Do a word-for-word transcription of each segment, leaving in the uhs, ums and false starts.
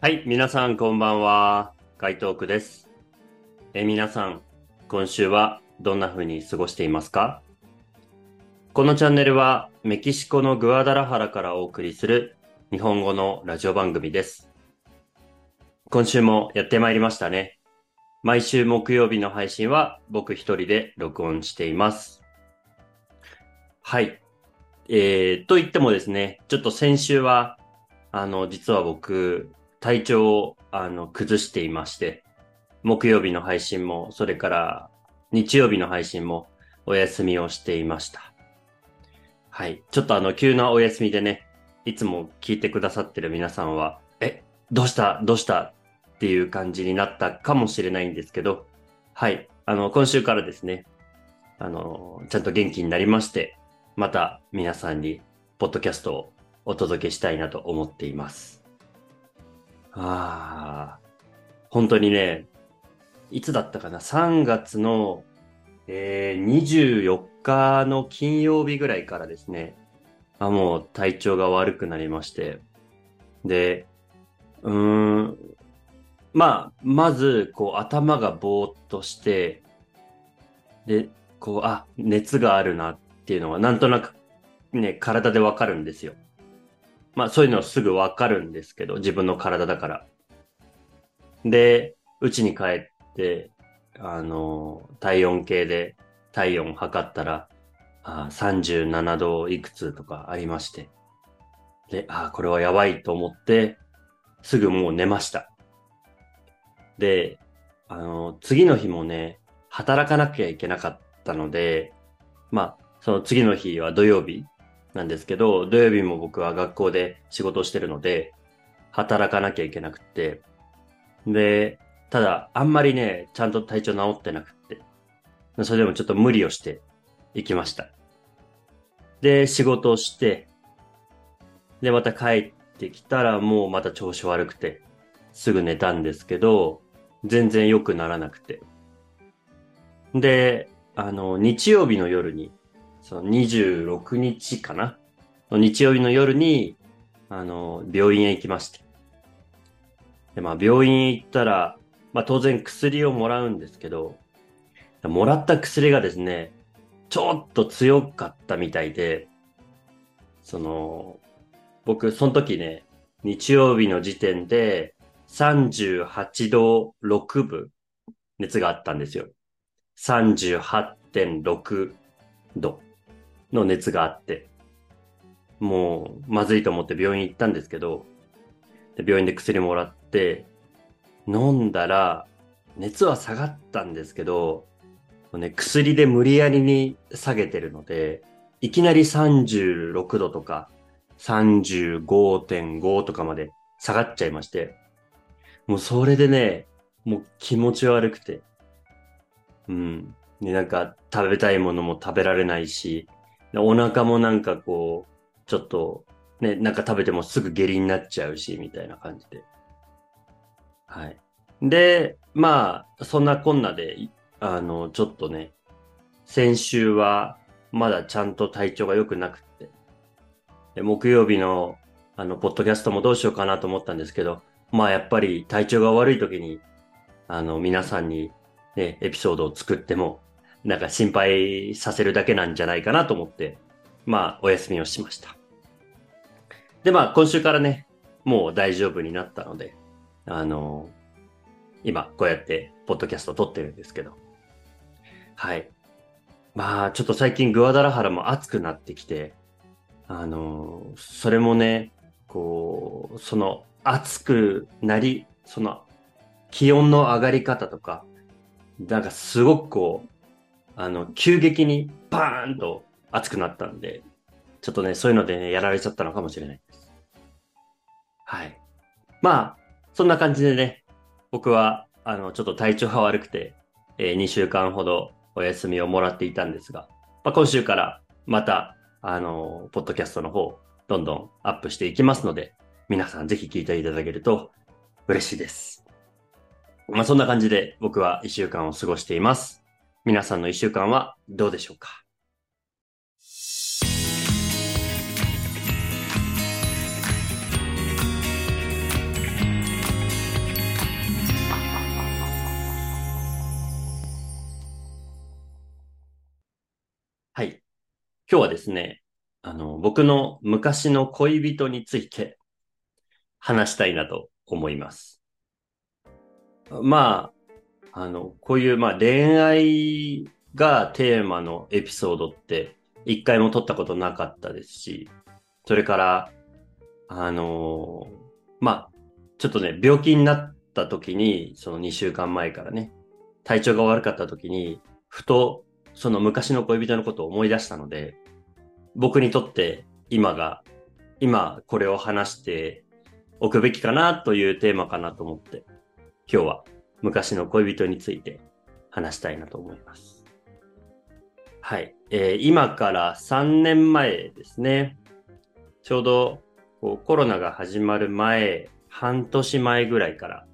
はい、皆さんこんばんは。ガイトークです。え、皆さん、今週はどんな風に過ごしていますか？このチャンネルはメキシコのグアダラハラからお送りする日本語のラジオ番組です。今週もやってまいりましたね。毎週木曜日の配信は僕一人で録音しています。はい。えー、と言ってもですね、ちょっと先週は、あの、実は僕、体調をあの崩していまして、木曜日の配信も、それから日曜日の配信もお休みをしていました。はい。ちょっとあの、急なお休みでね、いつも聞いてくださってる皆さんは、え、どうしたどうしたっていう感じになったかもしれないんですけど、はい。あの、今週からですね、あの、ちゃんと元気になりまして、また皆さんにポッドキャストをお届けしたいなと思っています。ああ、本当にね、いつだったかな、さんがつの、えー、にじゅうよっかの金曜日ぐらいからですね、あ、もう体調が悪くなりまして、で、うーん、まあ、まず、こう、頭がぼーっとして、で、こう、あ、熱があるなっていうのは、なんとなくね、体でわかるんですよ。まあそういうのすぐわかるんですけど、自分の体だから。で、家に帰って、あの、体温計で体温測ったら、あさんじゅうななどいくつとかありまして。で、あ、これはやばいと思って、すぐもう寝ました。で、あの、次の日もね、働かなきゃいけなかったので、まあ、その次の日は土曜日。なんですけど、土曜日も僕は学校で仕事をしてるので、働かなきゃいけなくって。で、ただ、あんまりね、ちゃんと体調治ってなくって。それでもちょっと無理をして行きました。で、仕事をして、で、また帰ってきたらもうまた調子悪くて、すぐ寝たんですけど、全然良くならなくて。で、あの、日曜日の夜に、そのにじゅうろくにちかな？日曜日の夜に、あの、病院へ行きまして。で、まあ、病院へ行ったら、まあ、当然薬をもらうんですけど、もらった薬がですね、ちょっと強かったみたいで、その、僕、その時ね、日曜日の時点でさんじゅうはちどろくぶ熱があったんですよ。さんじゅうはちてんろくど。の熱があって、もう、まずいと思って病院行ったんですけど、で病院で薬もらって、飲んだら、熱は下がったんですけど、ね、薬で無理やりに下げてるので、いきなりさんじゅうろくどとか、さんじゅうごてんご とかまで下がっちゃいまして、もうそれでね、もう気持ち悪くて、うん。で、なんか食べたいものも食べられないし、お腹もなんかこう、ちょっと、ね、なんか食べてもすぐ下痢になっちゃうし、みたいな感じで。はい。で、まあ、そんなこんなで、あの、ちょっとね、先週はまだちゃんと体調が良くなくって。で、木曜日の、あの、ポッドキャストもどうしようかなと思ったんですけど、まあやっぱり体調が悪い時に、あの、皆さんに、ね、エピソードを作っても、なんか心配させるだけなんじゃないかなと思って、まあお休みをしました。で、まあ今週からね、もう大丈夫になったので、あのー、今こうやってポッドキャストを撮ってるんですけど。はい。まあちょっと最近グアダラハラも暑くなってきて、あのー、それもね、こう、その暑くなり、その気温の上がり方とか、なんかすごくこう、あの、急激にバーンと熱くなったんで、ちょっとね、そういうのでね、やられちゃったのかもしれないです。はい。まあ、そんな感じでね、僕は、あの、ちょっと体調が悪くて、えー、にしゅうかんほどお休みをもらっていたんですが、まあ、今週からまた、あの、ポッドキャストの方、どんどんアップしていきますので、皆さんぜひ聞いていただけると嬉しいです。まあ、そんな感じで僕はいっしゅうかんを過ごしています。皆さんのいっしゅうかんはどうでしょうか？今日はですね、あの、僕の昔の恋人について話したいなと思います。まあ、あの、こういう、まあ、恋愛がテーマのエピソードって一回も撮ったことなかったですし、それから、あの、まあ、ちょっとね、病気になった時に、そのにしゅうかんまえからね、体調が悪かった時に、ふと、その昔の恋人のことを思い出したので、僕にとって今が、今これを話しておくべきかなというテーマかなと思って、今日は昔の恋人について話したいなと思います。はい。えー、今からさんねんまえですね。ちょうどこうコロナが始まる前、半年前ぐらいから、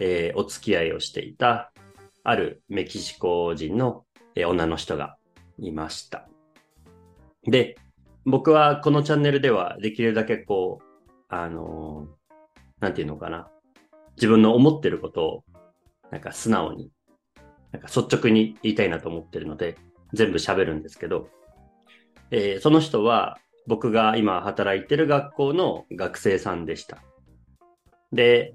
えー、お付き合いをしていたあるメキシコ人の女の人がいました。で、僕はこのチャンネルではできるだけこう、あのー、なんていうのかな。自分の思ってることを、なんか素直に、なんか率直に言いたいなと思ってるので、全部喋るんですけど、えー、その人は僕が今働いてる学校の学生さんでした。で、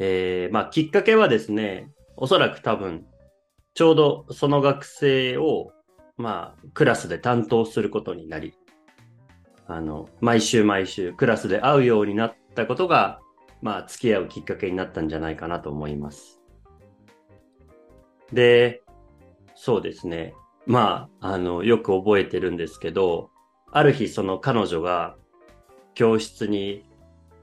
えー、まあきっかけはですね、おそらく多分、ちょうどその学生を、まあ、クラスで担当することになり、あの、毎週毎週クラスで会うようになったことが、まあ、付き合うきっかけになったんじゃないかなと思います。で、そうですね。まあ、あの、よく覚えてるんですけど、ある日その彼女が教室に、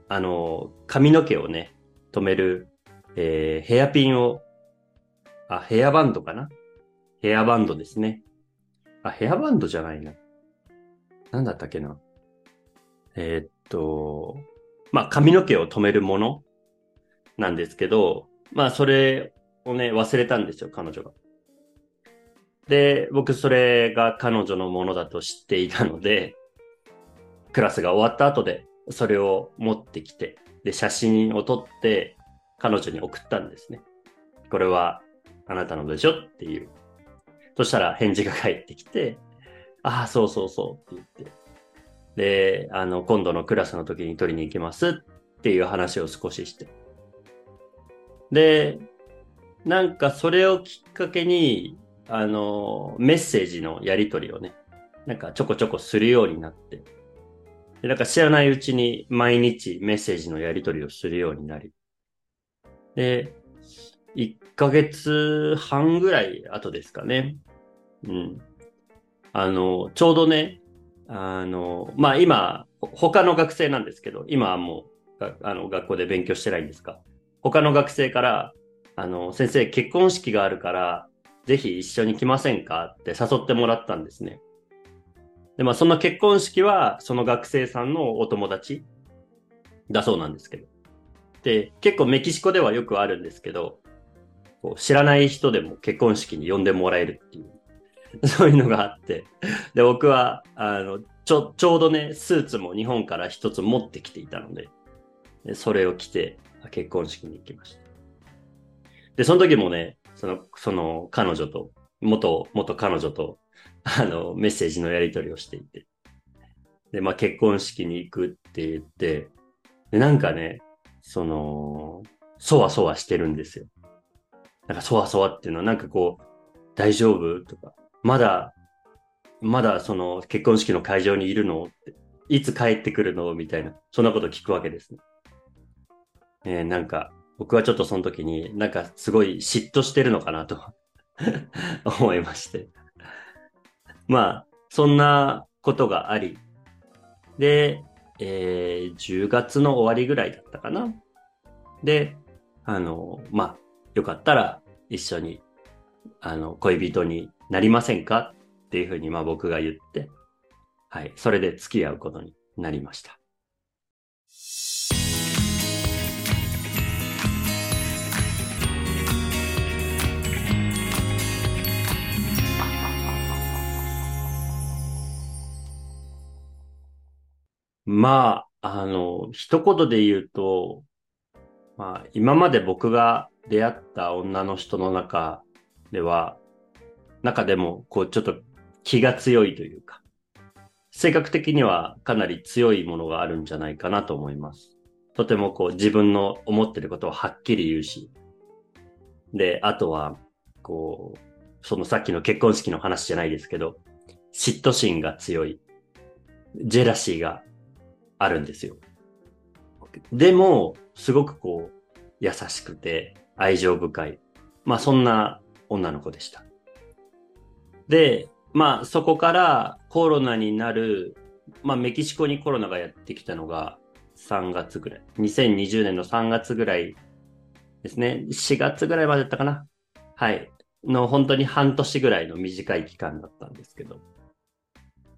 あの、髪の毛をね、留める、えー、ヘアピンをあ、ヘアバンドかな？ヘアバンドですね。あ、ヘアバンドじゃないな。なんだったっけな。えー、っと、まあ、髪の毛を留めるものなんですけど、まあ、それをね、忘れたんですよ、彼女が。で、僕、それが彼女のものだと知っていたので、クラスが終わった後で、それを持ってきて、で、写真を撮って、彼女に送ったんですね。これは、あなたのでしょっていう。そしたら返事が返ってきて、ああ、そうそうそうって言って。で、あの、今度のクラスの時に取りに行きますっていう話を少しして。で、なんかそれをきっかけに、あの、メッセージのやり取りをね、なんかちょこちょこするようになって。で、なんか知らないうちに毎日メッセージのやり取りをするようになり。で、いっかげつはんぐらい後ですかね。うん。あの、ちょうどね、あの、まあ今、他の学生なんですけど、今はもう、あの、学校で勉強してないんですが、他の学生から、あの、先生、結婚式があるから、ぜひ一緒に来ませんかって誘ってもらったんですね。で、まあその結婚式は、その学生さんのお友達だそうなんですけど。で、結構メキシコではよくあるんですけど、知らない人でも結婚式に呼んでもらえるっていう、そういうのがあって。で、僕は、あの、ちょ、ちょうどね、スーツも日本から一つ持ってきていたので、でそれを着て結婚式に行きました。で、その時もね、その、その彼女と、元、元彼女と、あの、メッセージのやり取りをしていて。で、まあ、結婚式に行くって言って、で、なんかね、その、そわそわしてるんですよ。なんか、そわそわっていうのは、なんかこう、大丈夫とか、まだ、まだその結婚式の会場にいるのって、いつ帰ってくるのみたいな、そんなこと聞くわけですね。えー、なんか、僕はちょっとその時に、なんかすごい嫉妬してるのかなと、思いまして。まあ、そんなことがあり、で、えー、じゅうがつの終わりぐらいだったかな。で、あの、まあ、よかったら一緒にあの恋人になりませんかっていうふうにまあ僕が言って、はい、それで付き合うことになりました。まあ、あの、一言で言うと、まあ、今まで僕が出会った女の人の中では、中でも、こう、ちょっと気が強いというか、性格的にはかなり強いものがあるんじゃないかなと思います。とてもこう自分の思ってることをはっきり言うし、で、あとはこう、そのさっきの結婚式の話じゃないですけど、嫉妬心が強い、ジェラシーがあるんですよ。でもすごくこう優しくて愛情深い、まあそんな女の子でした。で、まあそこからコロナになる、まあメキシコにコロナがやってきたのがさんがつぐらい、にせんにじゅうねんのさんがつぐらいですね、しがつぐらいまでだったかな、はい。の本当に半年ぐらいの短い期間だったんですけど、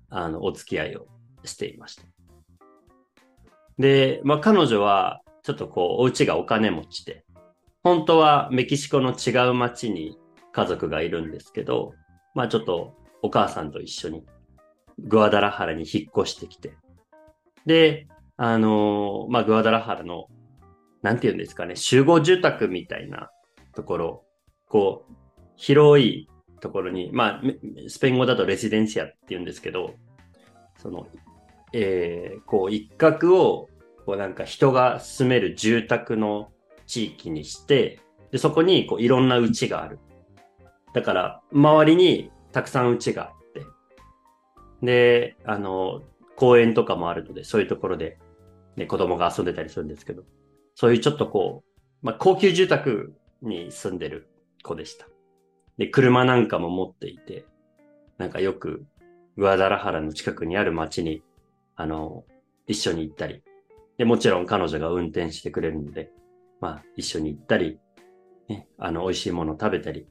あのお付き合いをしていました。で、まあ彼女はちょっとこうお家がお金持ちで、本当はメキシコの違う町に家族がいるんですけど、まあちょっとお母さんと一緒にグアダラハラに引っ越してきて、で、あのー、まあグアダラハラのなんて言うんですかね、集合住宅みたいなところ、こう広いところに、まあ、スペイン語だとレジデンシアって言うんですけど、その、えー、こう一角を、こうなんか人が住める住宅の地域にして、で、そこにこういろんな家がある。だから、周りにたくさん家があって、で、あの、公園とかもあるので、そういうところで、ね、子供が遊んでたりするんですけど、そういうちょっとこう、まあ、高級住宅に住んでる子でした。で、車なんかも持っていて、なんかよく、グアダラハラの近くにある町に、あの、一緒に行ったり。で、もちろん彼女が運転してくれるので、まあ、一緒に行ったり、ね、あの、美味しいもの食べたり、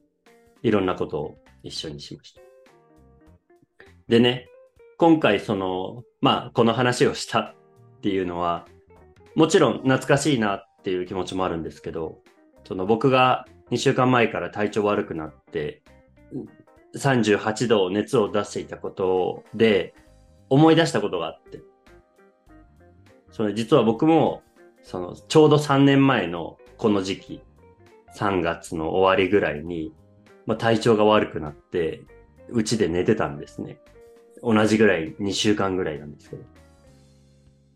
いろんなことを一緒にしました。でね、今回その、まあ、この話をしたっていうのは、もちろん懐かしいなっていう気持ちもあるんですけど、その僕が、にしゅうかんまえから体調悪くなってさんじゅうはちど熱を出していたことで思い出したことがあって、その実は僕もそのちょうどさんねんまえのこの時期さんがつの終わりぐらいに、まあ、体調が悪くなってうちで寝てたんですね。同じぐらいにしゅうかんぐらいなんですけど、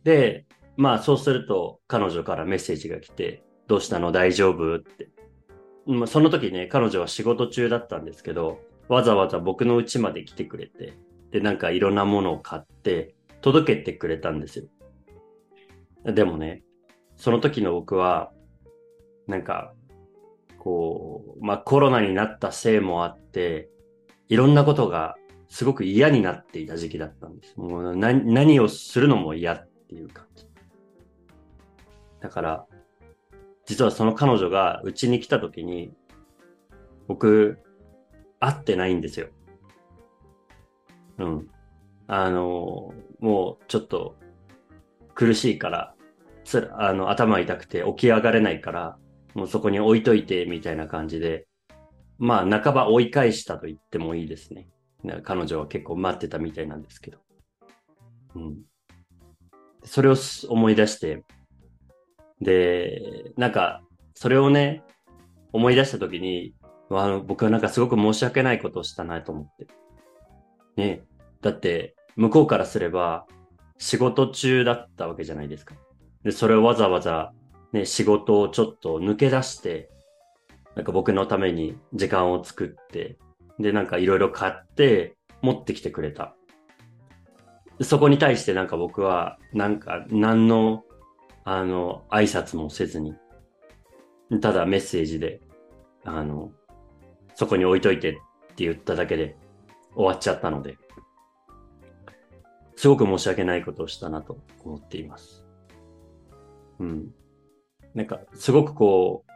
でまあそうすると彼女からメッセージが来て、どうしたの大丈夫って。その時ね、彼女は仕事中だったんですけど、わざわざ僕の家まで来てくれて、で、なんかいろんなものを買って、届けてくれたんですよ。でもね、その時の僕は、なんか、こう、まあコロナになったせいもあって、いろんなことがすごく嫌になっていた時期だったんです。もう何、何をするのも嫌っていう感じ。だから、実はその彼女がうちに来た時に、僕、会ってないんですよ。うん。あの、もうちょっと苦しいから、つあの頭痛くて起き上がれないから、もうそこに置いといてみたいな感じで、まあ半ば追い返したと言ってもいいですね。彼女は結構待ってたみたいなんですけど。うん。それを思い出して、で、なんか、それをね、思い出したときに、あの、僕はなんかすごく申し訳ないことをしたなと思って。ね。だって、向こうからすれば、仕事中だったわけじゃないですか。で、それをわざわざ、ね、仕事をちょっと抜け出して、なんか僕のために時間を作って、で、なんかいろいろ買って、持ってきてくれた。そこに対してなんか僕は、なんか、何の、あの、挨拶もせずに、ただメッセージで、あの、そこに置いといてって言っただけで終わっちゃったので、すごく申し訳ないことをしたなと思っています。うん。なんか、すごくこう、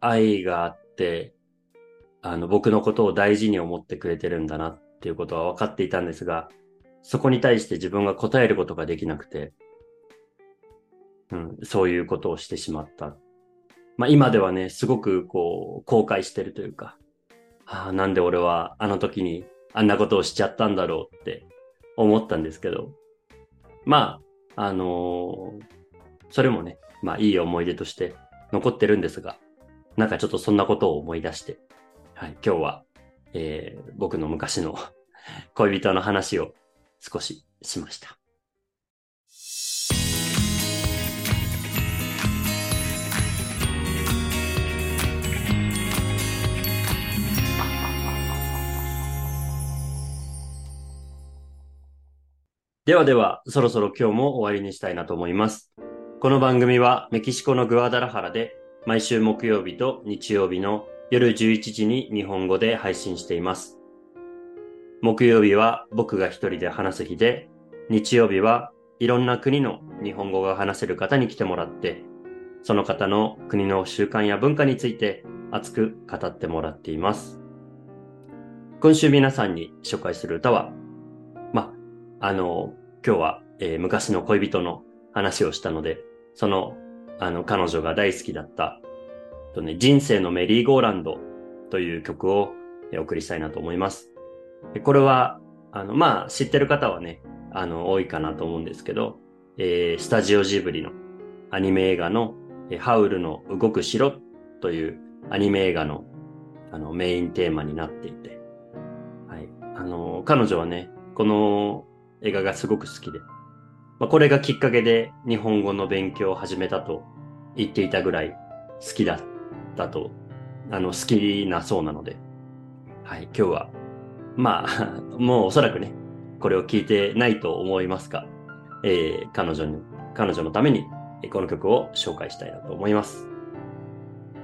愛があって、あの、僕のことを大事に思ってくれてるんだなっていうことは分かっていたんですが、そこに対して自分が答えることができなくて、うん、そういうことをしてしまった。まあ今ではね、すごくこう、後悔してるというか、ああ、なんで俺はあの時にあんなことをしちゃったんだろうって思ったんですけど、まあ、あのー、それもね、まあいい思い出として残ってるんですが、なんかちょっとそんなことを思い出して、はい、今日は、えー、僕の昔の恋人の話を少ししました。ではでは、そろそろ今日も終わりにしたいなと思います。この番組はメキシコのグアダラハラで毎週木曜日と日曜日の夜じゅういちじに日本語で配信しています。木曜日は僕が一人で話す日で、日曜日はいろんな国の日本語が話せる方に来てもらって、その方の国の習慣や文化について熱く語ってもらっています。今週皆さんに紹介する歌は、ま、あの、今日は、えー、昔の恋人の話をしたので、その、あの、彼女が大好きだった、とね、人生のメリーゴーランドという曲をお送りしたいなと思います。これは、あの、まあ、知ってる方はね、あの、多いかなと思うんですけど、えー、スタジオジブリのアニメ映画の、ハウルの動く城というアニメ映画の、あの、メインテーマになっていて、はい。あの、彼女はね、この映画がすごく好きで、まあ、これがきっかけで日本語の勉強を始めたと言っていたぐらい好きだったと、あの、好きなそうなので、はい、今日は、まあ、もうおそらくね、これを聞いてないと思いますが、えー、彼女に、彼女のために、この曲を紹介したいなと思います。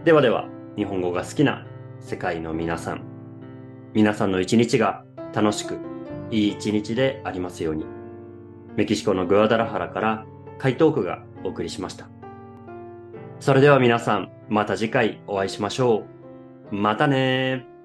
ではでは、日本語が好きな世界の皆さん、皆さんの一日が楽しく、いい一日でありますように。メキシコのグアダラハラからカイトークがお送りしました。それでは皆さん、また次回お会いしましょう。またねー。